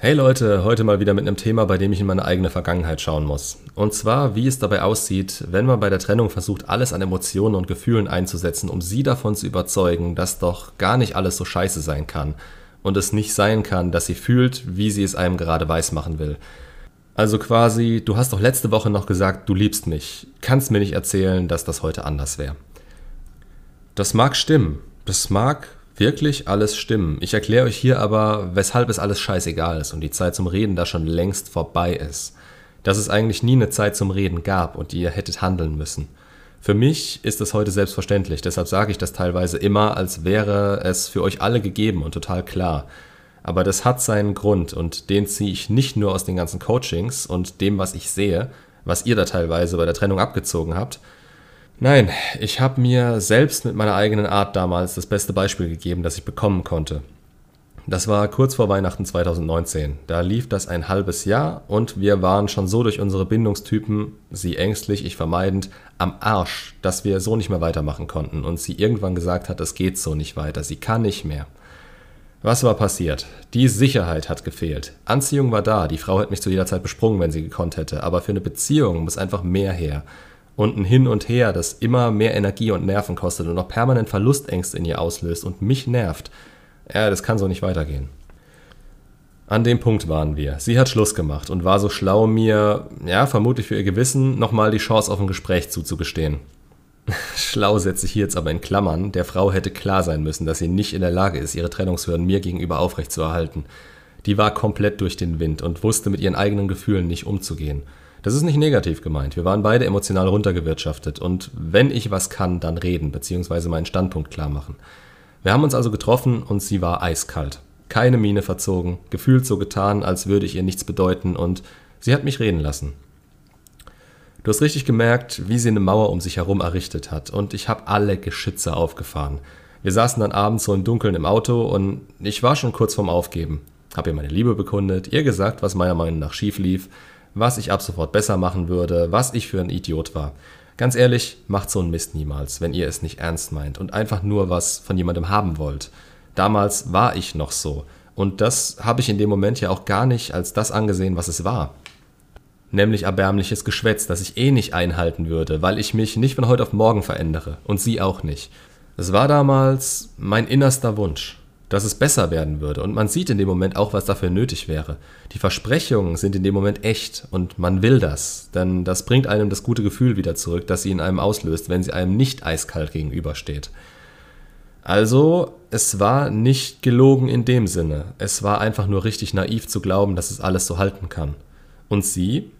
Hey Leute, heute mal wieder mit einem Thema, bei dem ich in meine eigene Vergangenheit schauen muss. Und zwar, wie es dabei aussieht, wenn man bei der Trennung versucht, alles an Emotionen und Gefühlen einzusetzen, um sie davon zu überzeugen, dass doch gar nicht alles so scheiße sein kann. Und es nicht sein kann, dass sie fühlt, wie sie es einem gerade weismachen will. Also quasi, du hast doch letzte Woche noch gesagt, du liebst mich. Kannst mir nicht erzählen, dass das heute anders wäre. Das mag stimmen. Das mag wirklich alles stimmen. Ich erkläre euch hier aber, weshalb es alles scheißegal ist und die Zeit zum Reden da schon längst vorbei ist. Dass es eigentlich nie eine Zeit zum Reden gab und ihr hättet handeln müssen. Für mich ist es heute selbstverständlich, deshalb sage ich das teilweise immer, als wäre es für euch alle gegeben und total klar. Aber das hat seinen Grund und den ziehe ich nicht nur aus den ganzen Coachings und dem, was ich sehe, was ihr da teilweise bei der Trennung abgezogen habt. Nein, ich habe mir selbst mit meiner eigenen Art damals das beste Beispiel gegeben, das ich bekommen konnte. Das war kurz vor Weihnachten 2019. Da lief das ein halbes Jahr und wir waren schon so durch unsere Bindungstypen, sie ängstlich, ich vermeidend, am Arsch, dass wir so nicht mehr weitermachen konnten und sie irgendwann gesagt hat, es geht so nicht weiter, sie kann nicht mehr. Was war passiert? Die Sicherheit hat gefehlt. Anziehung war da, die Frau hätte mich zu jeder Zeit besprungen, wenn sie gekonnt hätte, aber für eine Beziehung muss einfach mehr her. Und ein Hin und Her, das immer mehr Energie und Nerven kostet und noch permanent Verlustängste in ihr auslöst und mich nervt. Ja, das kann so nicht weitergehen. An dem Punkt waren wir. Sie hat Schluss gemacht und war so schlau, mir, vermutlich für ihr Gewissen, nochmal die Chance auf ein Gespräch zuzugestehen. Schlau setze ich hier jetzt aber in Klammern. Der Frau hätte klar sein müssen, dass sie nicht in der Lage ist, ihre Trennungshürden mir gegenüber aufrechtzuerhalten. Die war komplett durch den Wind und wusste mit ihren eigenen Gefühlen nicht umzugehen. Das ist nicht negativ gemeint, wir waren beide emotional runtergewirtschaftet und wenn ich was kann, dann reden, beziehungsweise meinen Standpunkt klar machen. Wir haben uns also getroffen und sie war eiskalt, keine Miene verzogen, gefühlt so getan, als würde ich ihr nichts bedeuten und sie hat mich reden lassen. Du hast richtig gemerkt, wie sie eine Mauer um sich herum errichtet hat und ich habe alle Geschütze aufgefahren. Wir saßen dann abends so im Dunkeln im Auto und ich war schon kurz vorm Aufgeben, habe ihr meine Liebe bekundet, ihr gesagt, was meiner Meinung nach schief lief, was ich ab sofort besser machen würde, was ich für ein Idiot war. Ganz ehrlich, macht so einen Mist niemals, wenn ihr es nicht ernst meint und einfach nur was von jemandem haben wollt. Damals war ich noch so und das habe ich in dem Moment ja auch gar nicht als das angesehen, was es war. Nämlich erbärmliches Geschwätz, das ich eh nicht einhalten würde, weil ich mich nicht von heute auf morgen verändere und sie auch nicht. Es war damals mein innerster Wunsch, dass es besser werden würde und man sieht in dem Moment auch, was dafür nötig wäre. Die Versprechungen sind in dem Moment echt und man will das, denn das bringt einem das gute Gefühl wieder zurück, das sie in einem auslöst, wenn sie einem nicht eiskalt gegenübersteht. Also, es war nicht gelogen in dem Sinne, es war einfach nur richtig naiv zu glauben, dass es alles so halten kann. Und sie?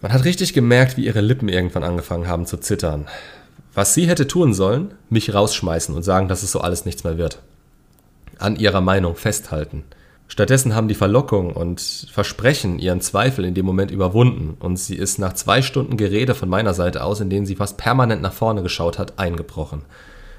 Man hat richtig gemerkt, wie ihre Lippen irgendwann angefangen haben zu zittern. Was sie hätte tun sollen, mich rausschmeißen und sagen, dass es so alles nichts mehr wird. An ihrer Meinung festhalten. Stattdessen haben die Verlockung und Versprechen ihren Zweifel in dem Moment überwunden und sie ist nach 2 Stunden Gerede von meiner Seite aus, in denen sie fast permanent nach vorne geschaut hat, eingebrochen.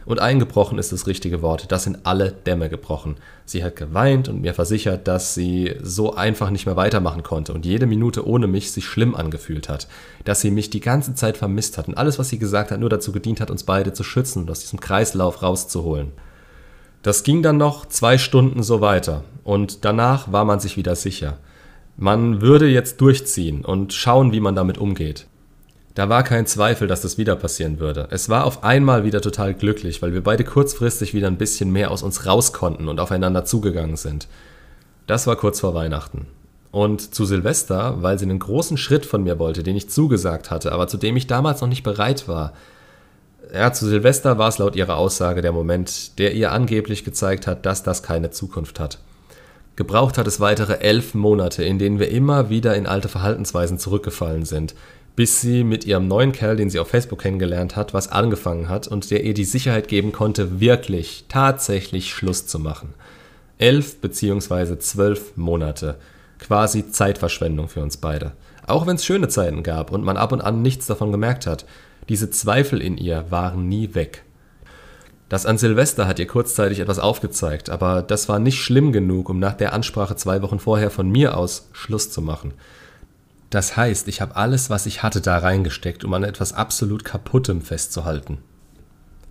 Und eingebrochen ist das richtige Wort, das sind alle Dämme gebrochen. Sie hat geweint und mir versichert, dass sie so einfach nicht mehr weitermachen konnte und jede Minute ohne mich sich schlimm angefühlt hat. Dass sie mich die ganze Zeit vermisst hat und alles, was sie gesagt hat, nur dazu gedient hat, uns beide zu schützen und aus diesem Kreislauf rauszuholen. Das ging dann noch 2 Stunden so weiter und danach war man sich wieder sicher. Man würde jetzt durchziehen und schauen, wie man damit umgeht. Da war kein Zweifel, dass das wieder passieren würde. Es war auf einmal wieder total glücklich, weil wir beide kurzfristig wieder ein bisschen mehr aus uns raus konnten und aufeinander zugegangen sind. Das war kurz vor Weihnachten. Und zu Silvester, weil sie einen großen Schritt von mir wollte, den ich zugesagt hatte, aber zu dem ich damals noch nicht bereit war. Ja, zu Silvester war es laut ihrer Aussage der Moment, der ihr angeblich gezeigt hat, dass das keine Zukunft hat. Gebraucht hat es weitere 11 Monate, in denen wir immer wieder in alte Verhaltensweisen zurückgefallen sind, bis sie mit ihrem neuen Kerl, den sie auf Facebook kennengelernt hat, was angefangen hat und der ihr die Sicherheit geben konnte, wirklich, tatsächlich Schluss zu machen. 11 bzw. 12 Monate. Quasi Zeitverschwendung für uns beide. Auch wenn es schöne Zeiten gab und man ab und an nichts davon gemerkt hat, diese Zweifel in ihr waren nie weg. Das an Silvester hat ihr kurzzeitig etwas aufgezeigt, aber das war nicht schlimm genug, um nach der Ansprache 2 Wochen vorher von mir aus Schluss zu machen. Das heißt, ich habe alles, was ich hatte, da reingesteckt, um an etwas absolut Kaputtem festzuhalten.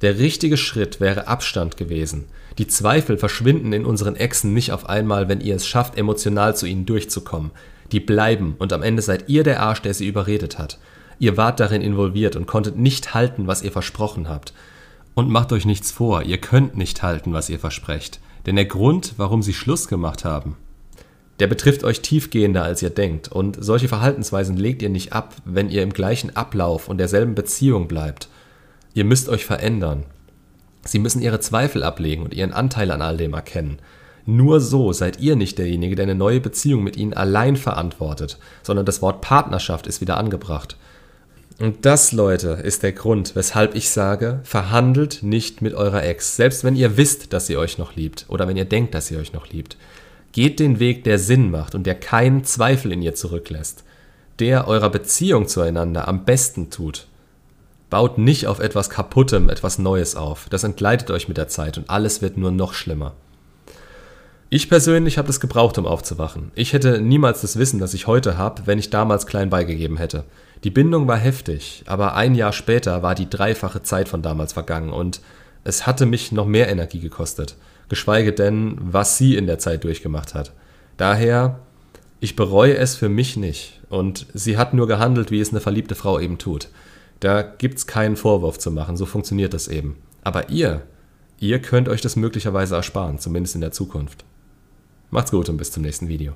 Der richtige Schritt wäre Abstand gewesen. Die Zweifel verschwinden in unseren Echsen nicht auf einmal, wenn ihr es schafft, emotional zu ihnen durchzukommen. Die bleiben und am Ende seid ihr der Arsch, der sie überredet hat. Ihr wart darin involviert und konntet nicht halten, was ihr versprochen habt. Und macht euch nichts vor, ihr könnt nicht halten, was ihr versprecht. Denn der Grund, warum sie Schluss gemacht haben, der betrifft euch tiefgehender, als ihr denkt. Und solche Verhaltensweisen legt ihr nicht ab, wenn ihr im gleichen Ablauf und derselben Beziehung bleibt. Ihr müsst euch verändern. Sie müssen ihre Zweifel ablegen und ihren Anteil an all dem erkennen. Nur so seid ihr nicht derjenige, der eine neue Beziehung mit ihnen allein verantwortet, sondern das Wort Partnerschaft ist wieder angebracht. Und das, Leute, ist der Grund, weshalb ich sage, verhandelt nicht mit eurer Ex, selbst wenn ihr wisst, dass sie euch noch liebt oder wenn ihr denkt, dass sie euch noch liebt. Geht den Weg, der Sinn macht und der keinen Zweifel in ihr zurücklässt, der eurer Beziehung zueinander am besten tut. Baut nicht auf etwas Kaputtem etwas Neues auf. Das entgleitet euch mit der Zeit und alles wird nur noch schlimmer. Ich persönlich habe das gebraucht, um aufzuwachen. Ich hätte niemals das Wissen, das ich heute habe, wenn ich damals klein beigegeben hätte. Die Bindung war heftig, aber ein Jahr später war die dreifache Zeit von damals vergangen und es hatte mich noch mehr Energie gekostet. Geschweige denn, was sie in der Zeit durchgemacht hat. Daher, ich bereue es für mich nicht und sie hat nur gehandelt, wie es eine verliebte Frau eben tut. Da gibt's keinen Vorwurf zu machen, so funktioniert das eben. Aber ihr könnt euch das möglicherweise ersparen, zumindest in der Zukunft. Macht's gut und bis zum nächsten Video.